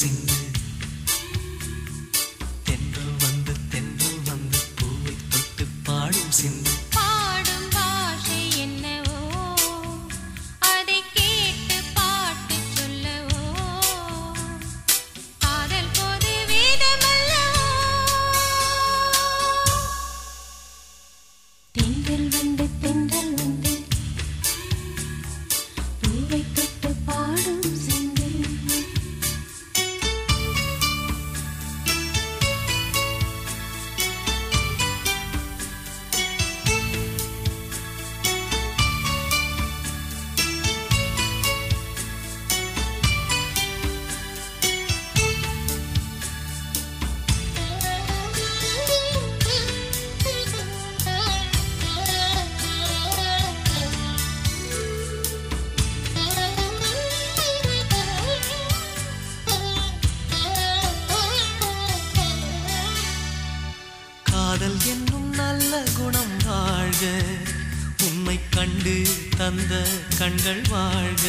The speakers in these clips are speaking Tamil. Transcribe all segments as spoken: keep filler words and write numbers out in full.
சிந்து தென்றல் வந்து தென்றல் வந்து பூவை தொட்டு பாடும் சிந்து பாடும் பாஷை என்னவோ அதை கேட்டு பாட்டு சொல்லவோ காதல் போது வேதமல்லவோ தென்றல் வந்து தென்றல் வந்து பூவை தொட்டு பாடும் காதல் என்னும் நல்ல குணம் வாழ்க, உம்மை கண்டு தந்த கண்கள் வாழ்க,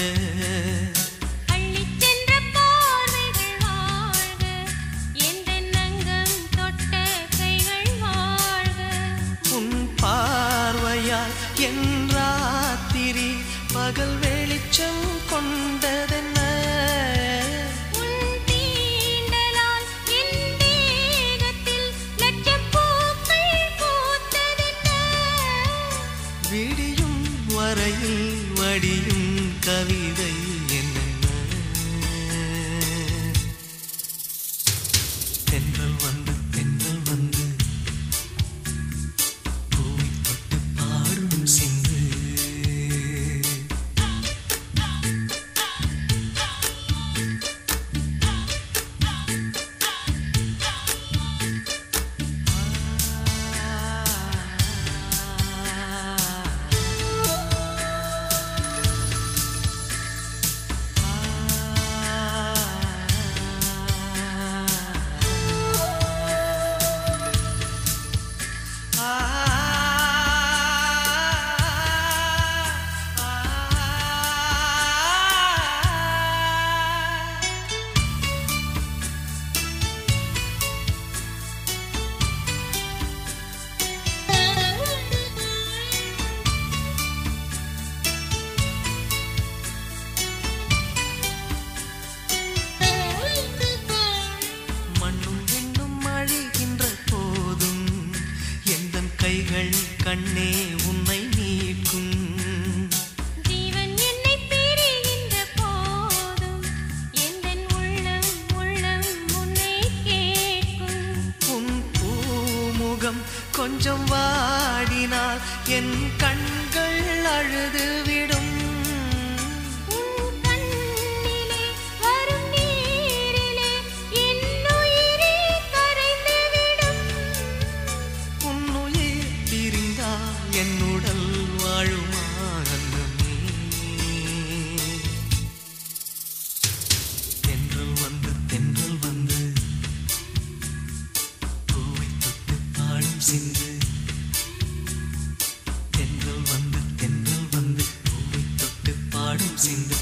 அள்ளிச் சென்ற பார்வைகள் வாழ்க, என் அங்கம் தொட்ட கைகள் வாழ்க, உன் பார்வையால் என் ராத்திரி பகல் வெளிச்சம் கொண்டதென்ன விடியும் வரையில் வடியும் கவிதை என்னென்ன தென்றல் வந்து தென்றல் வந்து பூவை தொட்டு பாடும் சிந்து கைகள் கண்ணே உன்னை நீக்கும் ஜீவன் என்னை பிரிகின்ற போதும் எந்தன் உள்ளம் உள்ளம் உன்னை கேட்கும் உன் பூமுகம் கொஞ்சம் வாடினால் என் கண்கள் அழுதுவிடும் என்னுடல் வாழுமானமே தென்றல் வந்து தென்றல் வந்து பூவை தொட்டு பாடும் சிந்து தென்றல் வந்து தென்றல் வந்து பூவை தொட்டு பாடும் சிந்து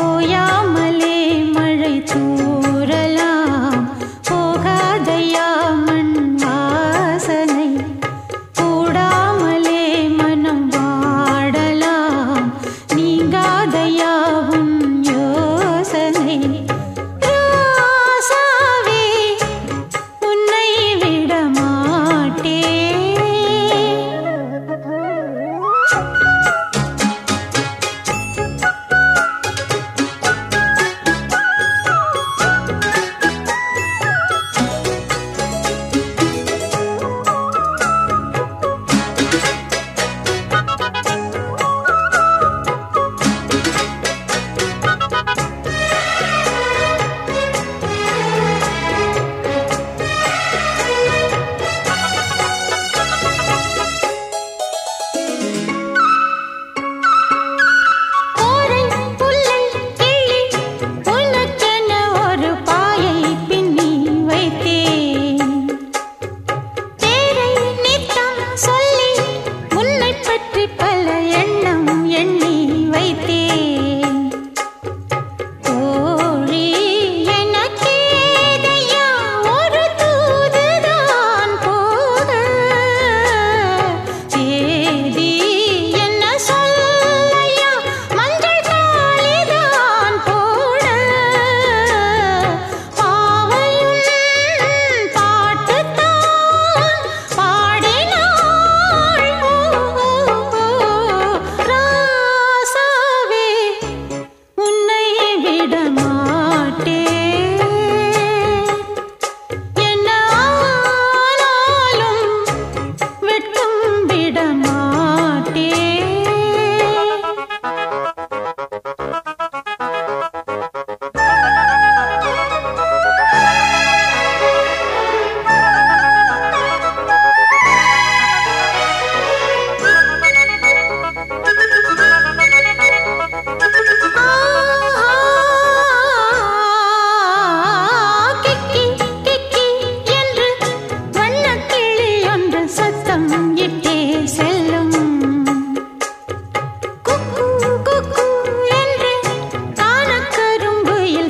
ஓயாமலே மழை தூறலாம் போகாதையா மண்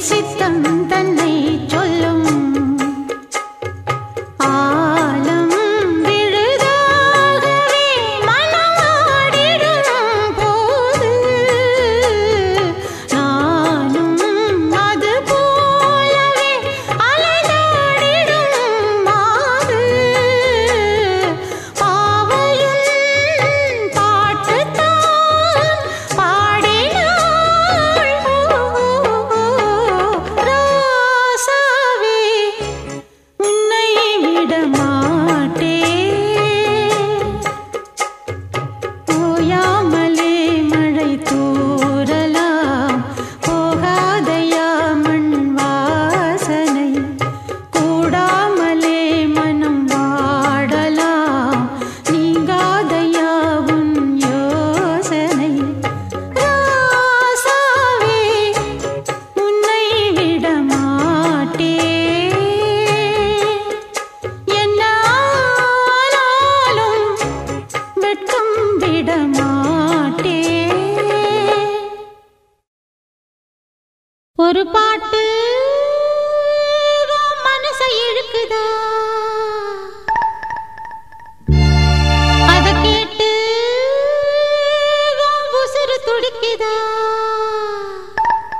சித்தம் தன்னை சொல்லும் ஆலம் விழுதாகவே மனமாடிடும் போது நானும் அது போலவே அலையாடிடும் மாது பாவையும் பாட்டுத்தான் பாடினாள் ராசாவே உன்னை விடமாட்டே ஓயாமலே மழை தூறலாம் போகாதையா மண் வாசனை கூடாமலே மனம் வாடலாம் நீங்காதையா உன் யோசனை ராசாவே உன்னை விடமாட்டே என்னாலும் வெட்கம் விடமாட்டே. ஒரு பாட்டு உன் மனசை இழுக்குதா அத கேட்டு உன் உசுறு துடிக்குதா ஒரு பாட்டு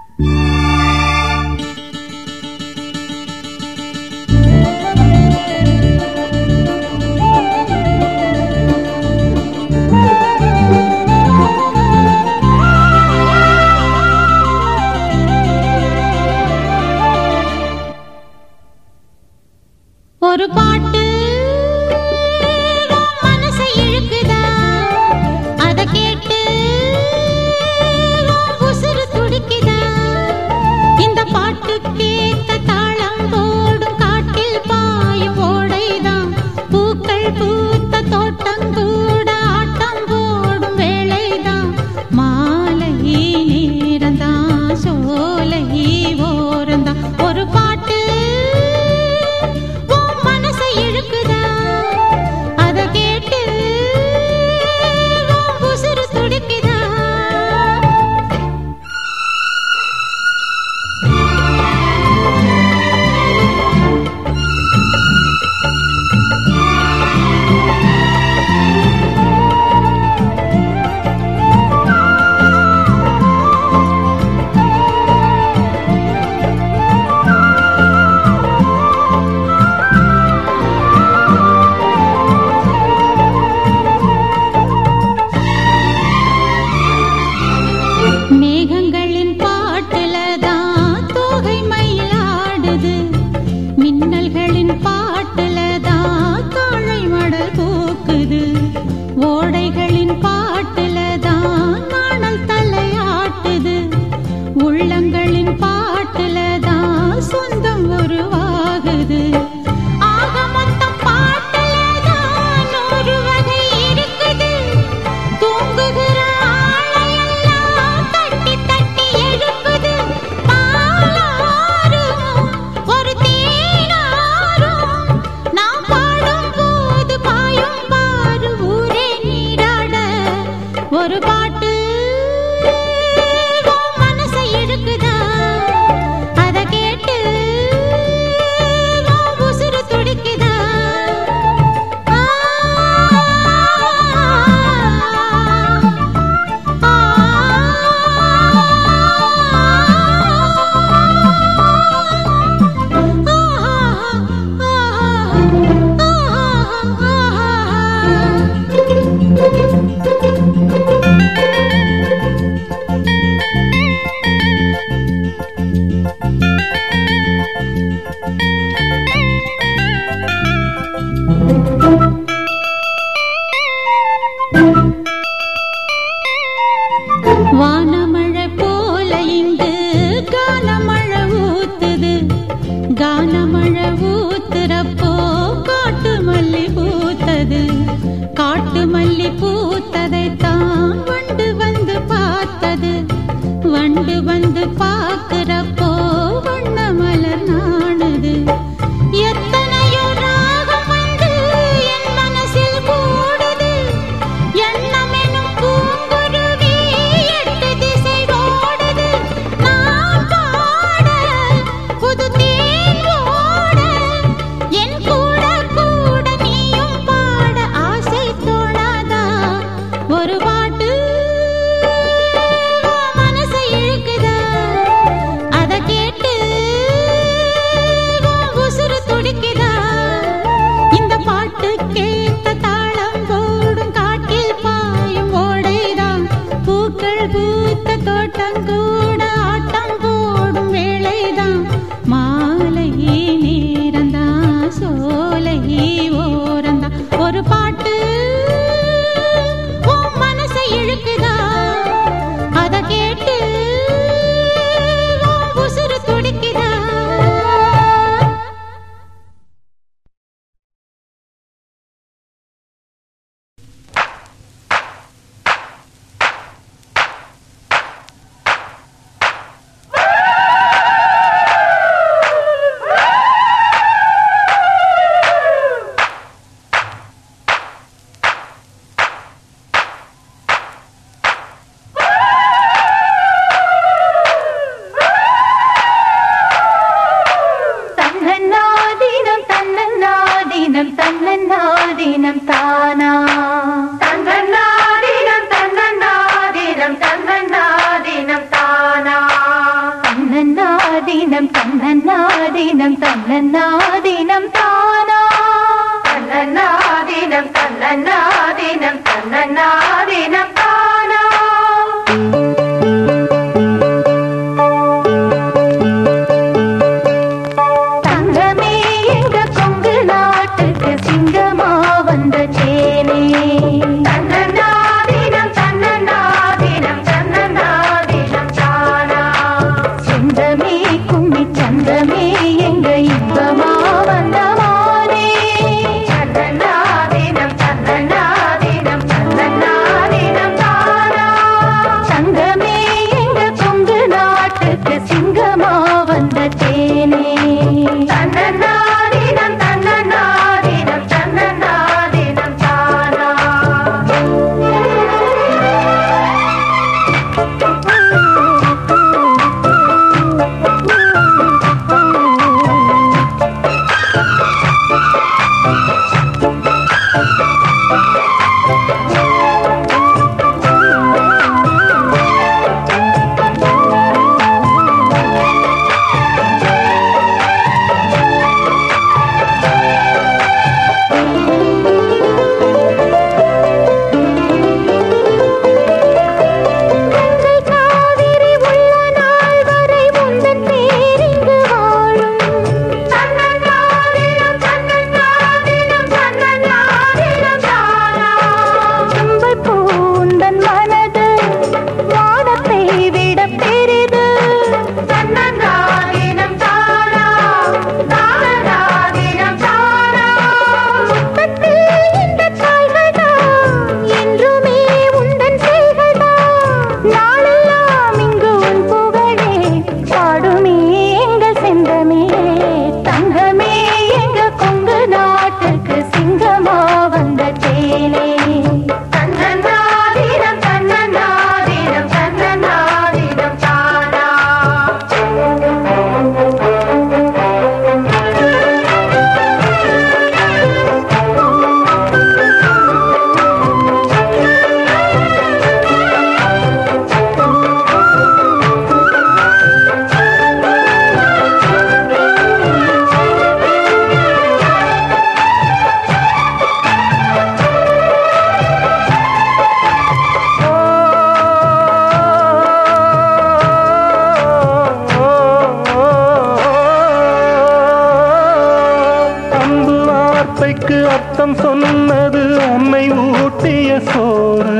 உன் மனசை இழுக்குதா அத கேட்டு உன் உசுறு துடிக்குதா இந்த பாட்டுக்கேத்த தாளம் போடும் காட்டில் பாயும் ஓடைதான் பூக்கள் பூத்த தோட்டங்கூட ஆட்டம் போடும் வேளைதான் மாலை நேரந்தான் சோலை ஓரந்தான் ஒரு பாட்டு ஒரு பாட்டு உன் மனசை இழுக்குதா அத கேட்டு உன் உசுறு துடிக்குதா ஆ ஆ வானமழை போல இங்கு கானமழை ஊத்துது கானமழை ஊத்துறப்போ காட்டு மல்லி பூத்தது காட்டு மல்லி பூத்ததைத்தான் வண்டு வந்து பார்த்தது வண்டு வந்து பார்க்கிறப்போ வண்ண மலர் நாணுது எத்தனையோ ராகம் வந்து என் மனசில் கூடுது எண்ணமெனும் பூங்குருவி எட்டு திசை ஓடுது நான் பா தினம் தன்னா தினம் தன்னா தினம் தானா தன்னா தினம் தன்னா தினம் தன்னா தினம் தானா. தங்கமே எங்க கொங்கு நாட்டுக்கு சிங்கமா வந்த சேனே அர்த்தம் சொன்னது உன்னை ஊட்டிய சோறு.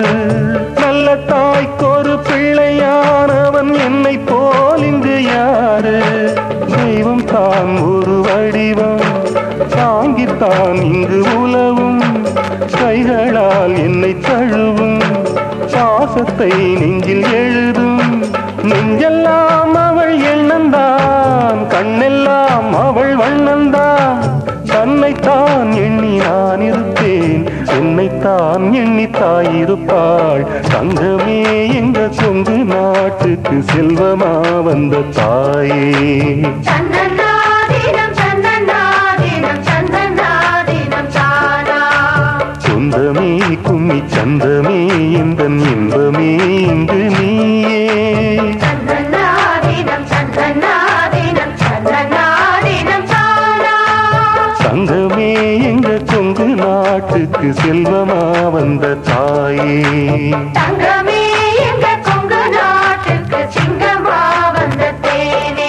நல்ல தாய்க்கொரு பிள்ளையானவன் என்னை போல் இங்கு யாரு? தெய்வம் தான் ஒரு வடிவம் தாங்கித்தான் இங்கு உலவும். கைகளால் என்னை தழுவும் பாசத்தை நெஞ்சில் எழுதும். நெஞ்செல்லாம் அவள் எண்ணந்தான், கண்ணெல்லாம் அவள் வண்ணந்தான். தன்னைத்தான் எண்ணி நான் இருப்பேன், என்னைத்தான் எண்ணித்தாய் இருப்பாள். தங்கமே எங்க கொங்கு நாட்டுக்கு செல்வமா வந்த தாயே. சொந்தமே கும்மி சந்தமே இந்த இன்பமே இங்கு நீயே. தங்கமே எங்க கொங்கு நாட்டுக்கு செல்வமா வந்த தாயே. தங்கமே எங்க கொங்கு நாட்டுக்கு சிங்கமா வந்த தேனே.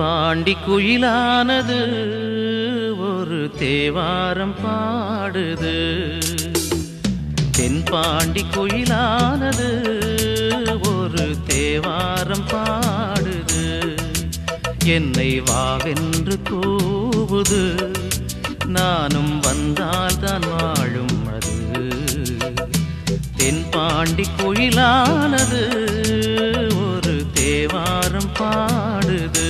பாண்டி குயிலானது ஒரு தேவாரம் பாடுது. தென்பாண்டி குயிலானது ஒரு தேவாரம் பாடுது. என்னை வாவென்று கூவுது, நானும் வந்தால்தான் வாழும் அது. ஆண்டி குயிலானது ஒரு தேவாரம் பாடுது.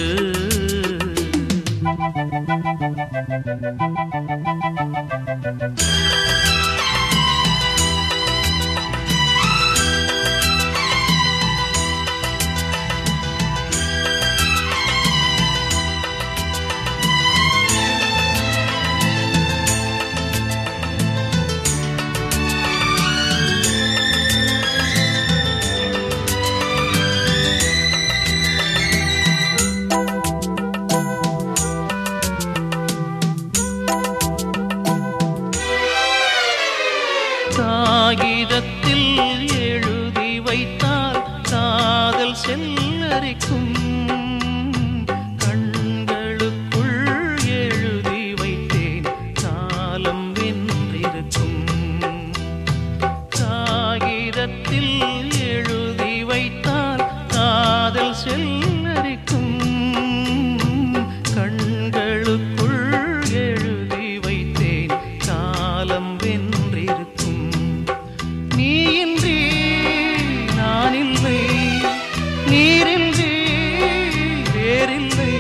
காகிதத்தில் எழுதி வைத்தால் காதல் செல்லரிக்கும், கண்களுக்குள் எழுதி வைத்தேன் காலம் வென்றிருக்கும். காகிதத்தில் எழுதி வைத்தால் காதல் செல்லரிக்கும், கண்களுக்குள் எழுதி வைத்தேன் காலம் வென்றிருக்கும். நீயின்றி நானில்லை, நீரின்றி வேறில்லை,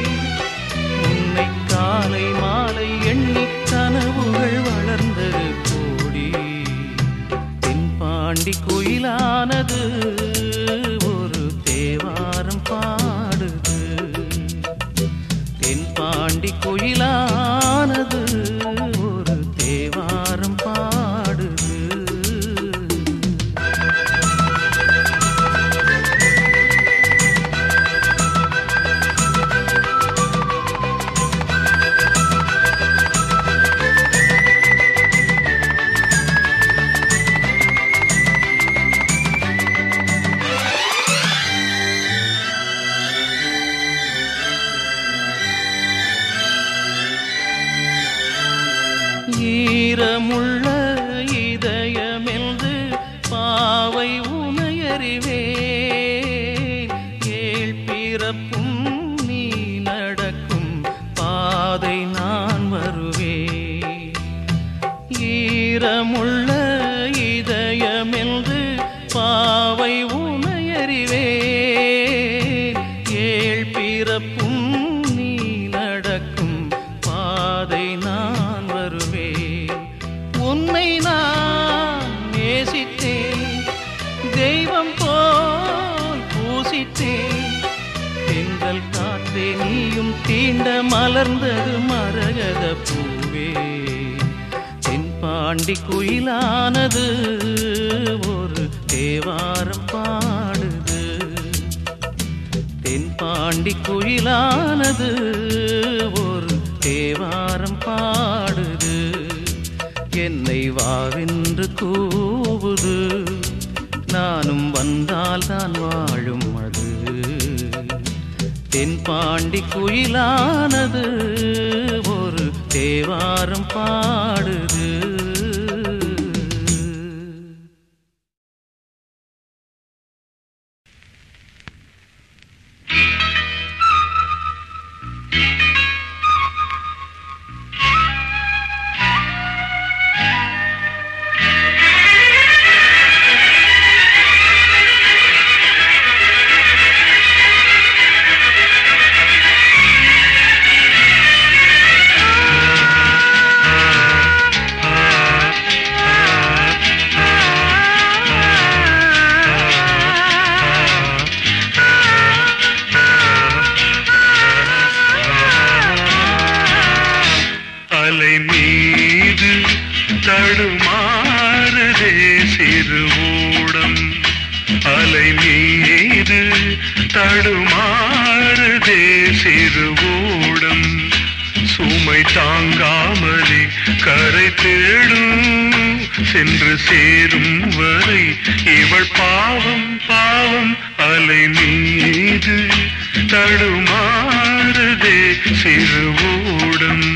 உன்னை காலை மாலை எண்ணி கனவுகள் வளர்ந்தது கோடி. தென்பாண்டி குயிலானது ஒரு தேவாரம் பாடுது, தென்பாண்டி குயிலானது ஒரு தேவாரம் பாடுது. ஈரமுள்ள இதயமென்று பாவை உனையறிவேன், ஏழ் பிறப்பும் நீ நடக்கும் பாதை நான் வருவேன். ஈரமுள்ள இதயமென்று பாவை உனையறிவேன், ஏழ் பிறப்பும் நீ நடக்கும் பாதை நான் வருவே. உன்னை நான் நேசித்தேன், தெய்வம் போல் பூசித்தேன், தென்றல் காற்றே நீயும் தீண்ட மலர்ந்தது மரகத பூவே. தென்பாண்டி குயிலானது ஒரு தேவாரம் பாடுது, தென்பாண்டி குயிலானது ஒரு தேவாரம் பாடுது. என்னை வாவென்று கூவுது, நானும் வந்தால் தான் வாழும் அது. தென்பாண்டி குயிலானது ஒரு தேவாரம் பாடுது. தடுமாறுதே சிறு ஊடம், அலை மீது தடுமாறுதே சிறு ஊடம், சுமை தாங்காமலே கரை தேடும், சென்று சேரும் வரை இவள் பாவம் பாவம். அலை மீது தடுமாறுதே சிறு ஊடம்.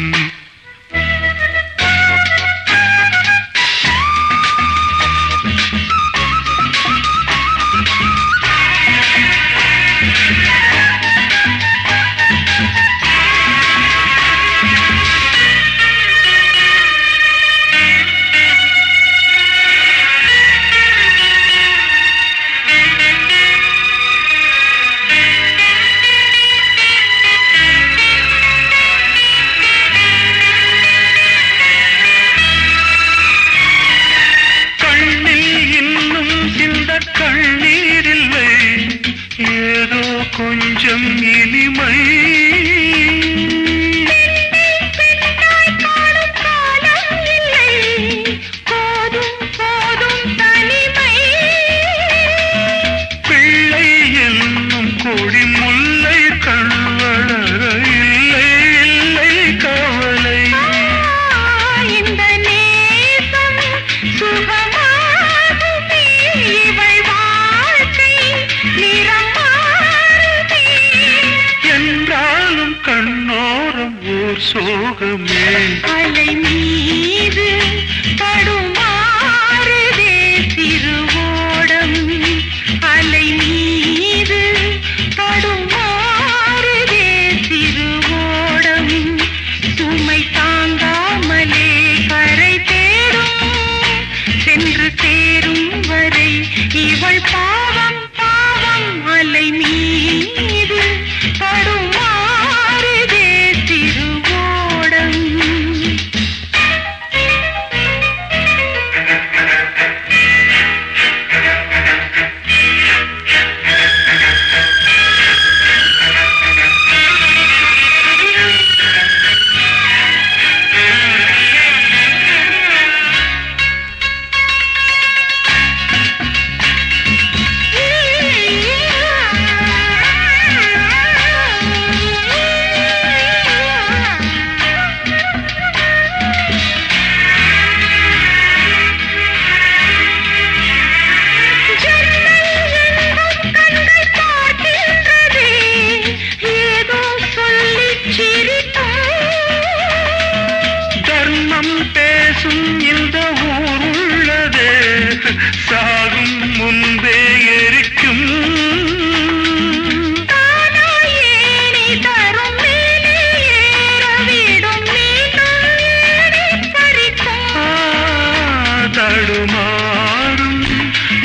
தடுமாறும்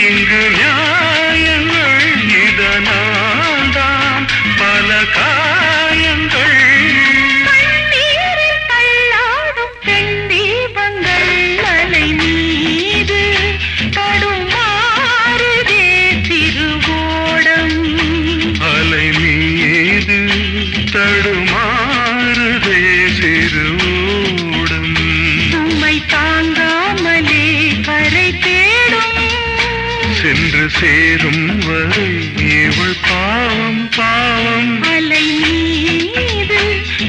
இங்கு நியாயங்கள் இதனால் தான் பல காயங்கள் கண்ணீரில் தள்ளாடும் தென்தீபங்கள் அலை மீது தடுமாறுதே திருவோடம் அலை மீது தடுமாறுதே திருவோடம் நம்மை தாங்காமலே கரை தேடும் சென்று சேரும் வரை இவள் பாவம் பாவம் அலை மீது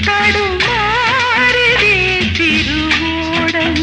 தடுமாறுதே திருவோடம்.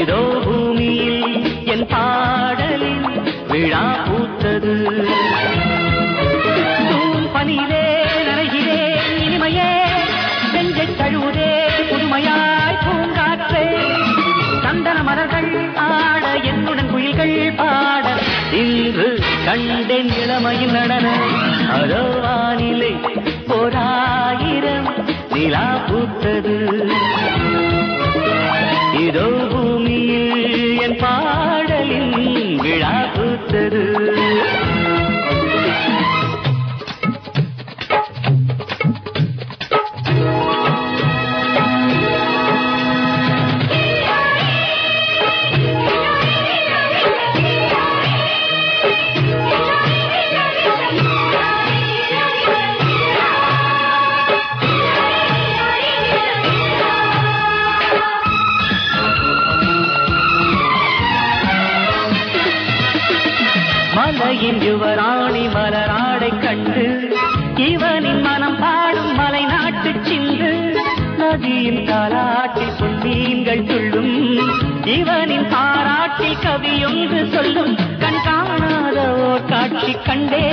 இதோ பூமியில் என் பாடலின் விழா பூத்தது. தூள் பனியிலே நனைகிறே இனிமையே செஞ்சை தழுவுதே புதுமையாய் பூங்காற்றே சந்தன மலர்கள் ஆட என்னுடன் குயில்கள் பாட இன்று கண்டேன் இளமையில் நடன. அதோ வானிலை ஓராயிரம் நிலா பூத்தது. இதோ பூமியில் என் பாடலின் விழா பூத்தது. யுவராணி மலராடை கண்டு இவனின் மனம் பாடும் மலை நாட்டு சிந்து நதியின் தாலாட்டில் புள்ளீன்கள் சொல்லும் இவனின் பாராட்டி கவியொன்று சொல்லும். கண் காணாத ஓர் காட்சி கண்டே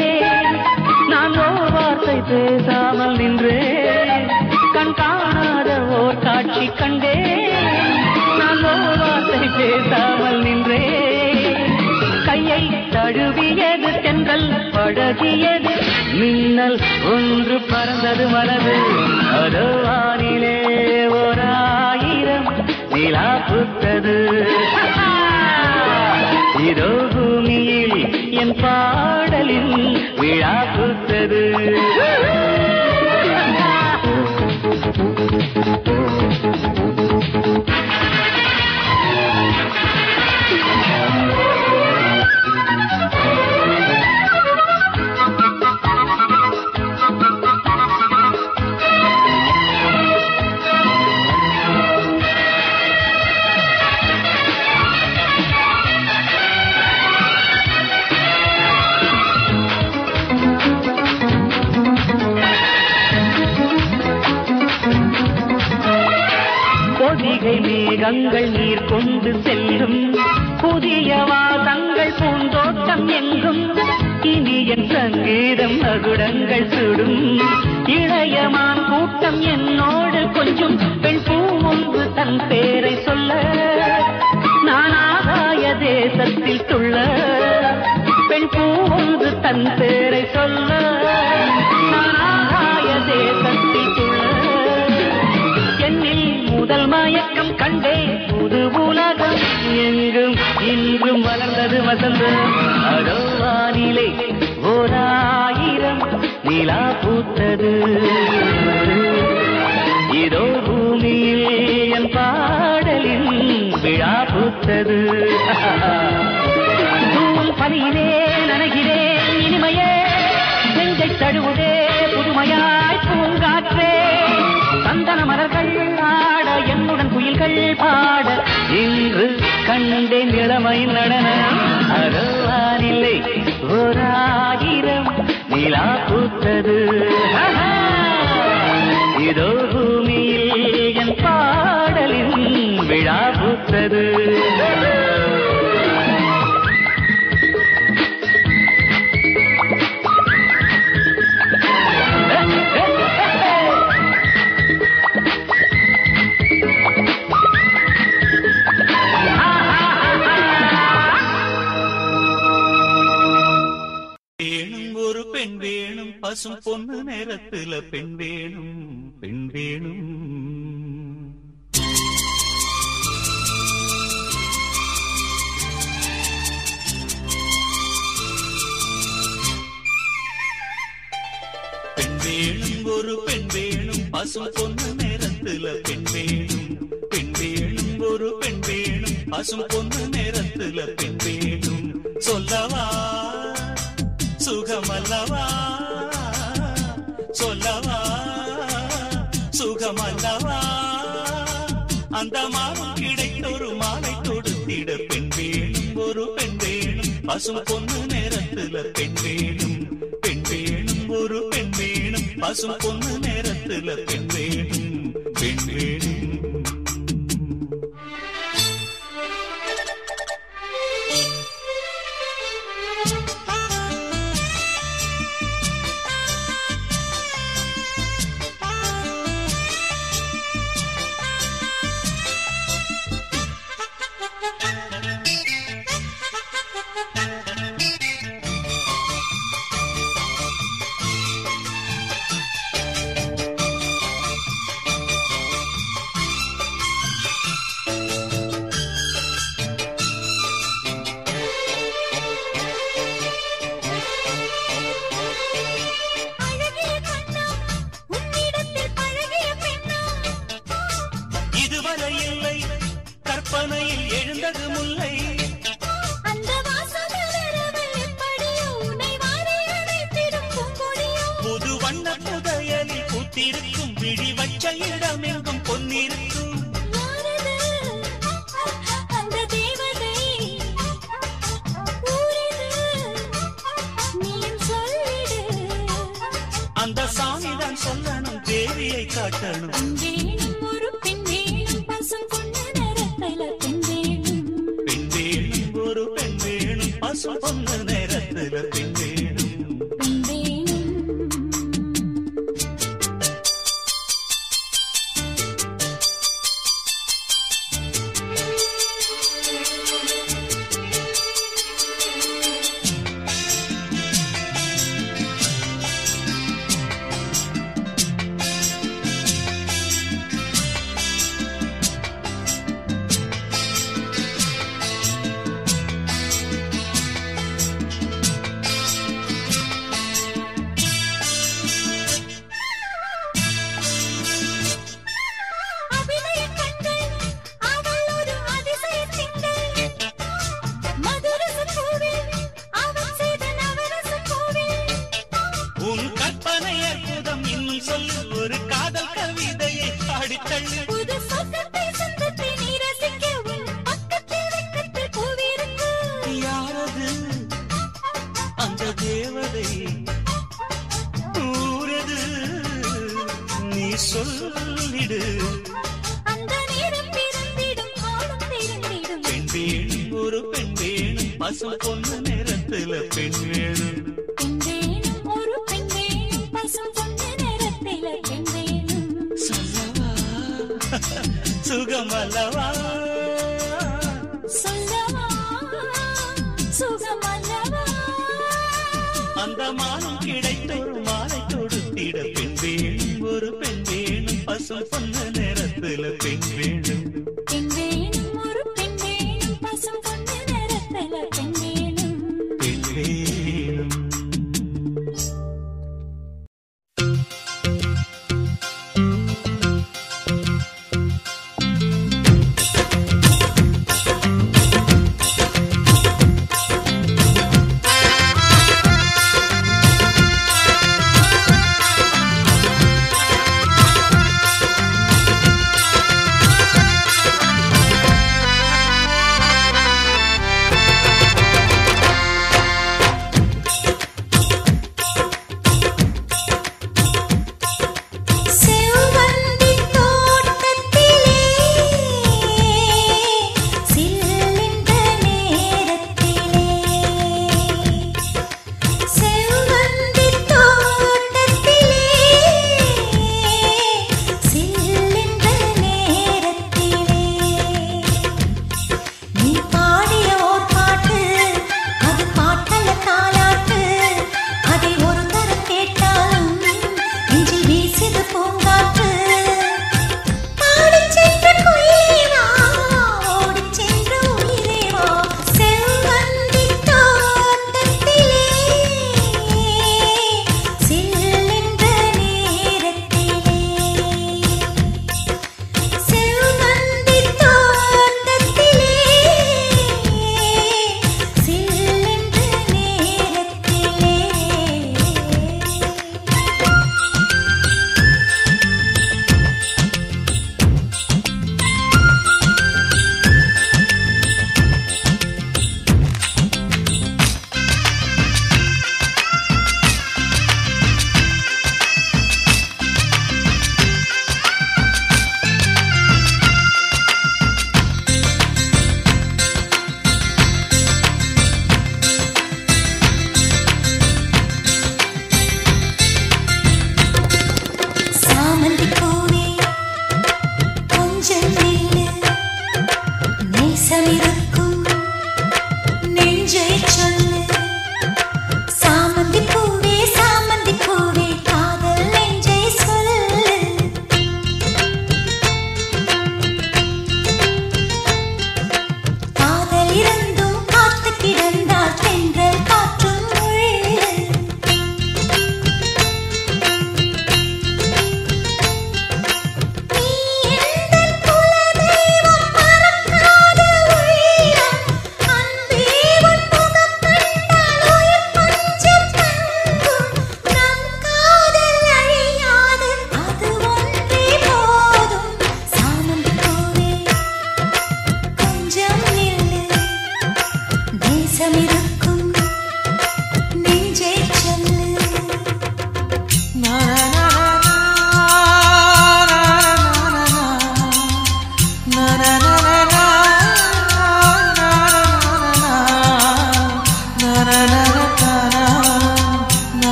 நான் ஓர் வார்த்தை பேசாமல் நின்றே கண் காணாத ஓர் காட்சி கண்டே நான் ஓர் வார்த்தை பேசாமல் நின்றே. கையை தழுவியது சென்றல் படகியது மின்னல் ஒன்று பறந்தது மலது. அதோ வானிலே ஓராயிரம் நிலா பூத்தது. இதோ பூமியில் என் பாடலின் விழா பூத்தது. மேகங்கள் நீர் கொண்டு செல்லும் புதிய வாதங்கள் பூந்தோட்டம் எங்கும் இனியன் சங்கீதம் அகுடங்கள் சுடும் இளையமான் கூட்டம் என்னோடு கொஞ்சம் பெண் பூ ஒன்று தன் பேரை சொல்ல நான் ஆகாய தேசத்தில் துள்ள பெண் பூ ஒன்று தன் பேரை சொல்ல நான் ஆகாய தேசத்தில் முதல் மயக்கம் கண்டே புது உலகம் எங்கும் இன்றும் வளர்ந்தது வசந்தம். அதோ வானிலை ஓராயிரம் நிலா பூத்தது. இதோ பூமியில் என் பாடலின் விழா பூத்தது. தூள் பனியிலே நனைகிறே இனிமையே நெஞ்சை தழுவுதே புதுமையாய் பூங்காற்றே சந்தன மலர்கள் ஆட என்னுடன் குயில்கள் பாட இன்று கண்டேன் இளமையின் நடன. அதோ வானிலை ஓராயிரம் நிலா பூத்தது. இதோ பூமியில் என் பாடலின் விழா பூத்தது. பசும் பொண்ணு நேரத்துல பெண் வேணும் பெண் வேணும். பெண் வேணும் ஒரு பெண் வேணும் பசும் பொண்ணு நேரத்துல பெண் வேணும் பெண் வேணும் ஒரு பெண் வேணும் பசும் பொண்ணு நேரத்துல பெண் வேணும். சொல்லவா சுகமல்லவா சொல்லவா சுகமல்லவா அந்த மாவும் கிடைத்தொரு மாலை தொடுத்திட பெண் வேணும் ஒரு பெண் வேணும் பசும் பொண்ணு நேரத்துல பெண் வேணும் பெண் வேணும் ஒரு பெண் வேணும் பசும் பொண்ணு நேரத்துல பெண் வேணும் பெண் வேணும். ஒரு பெண் வேணும் பசும் பொண்ணு நேரத்துல பெண் வேணும்.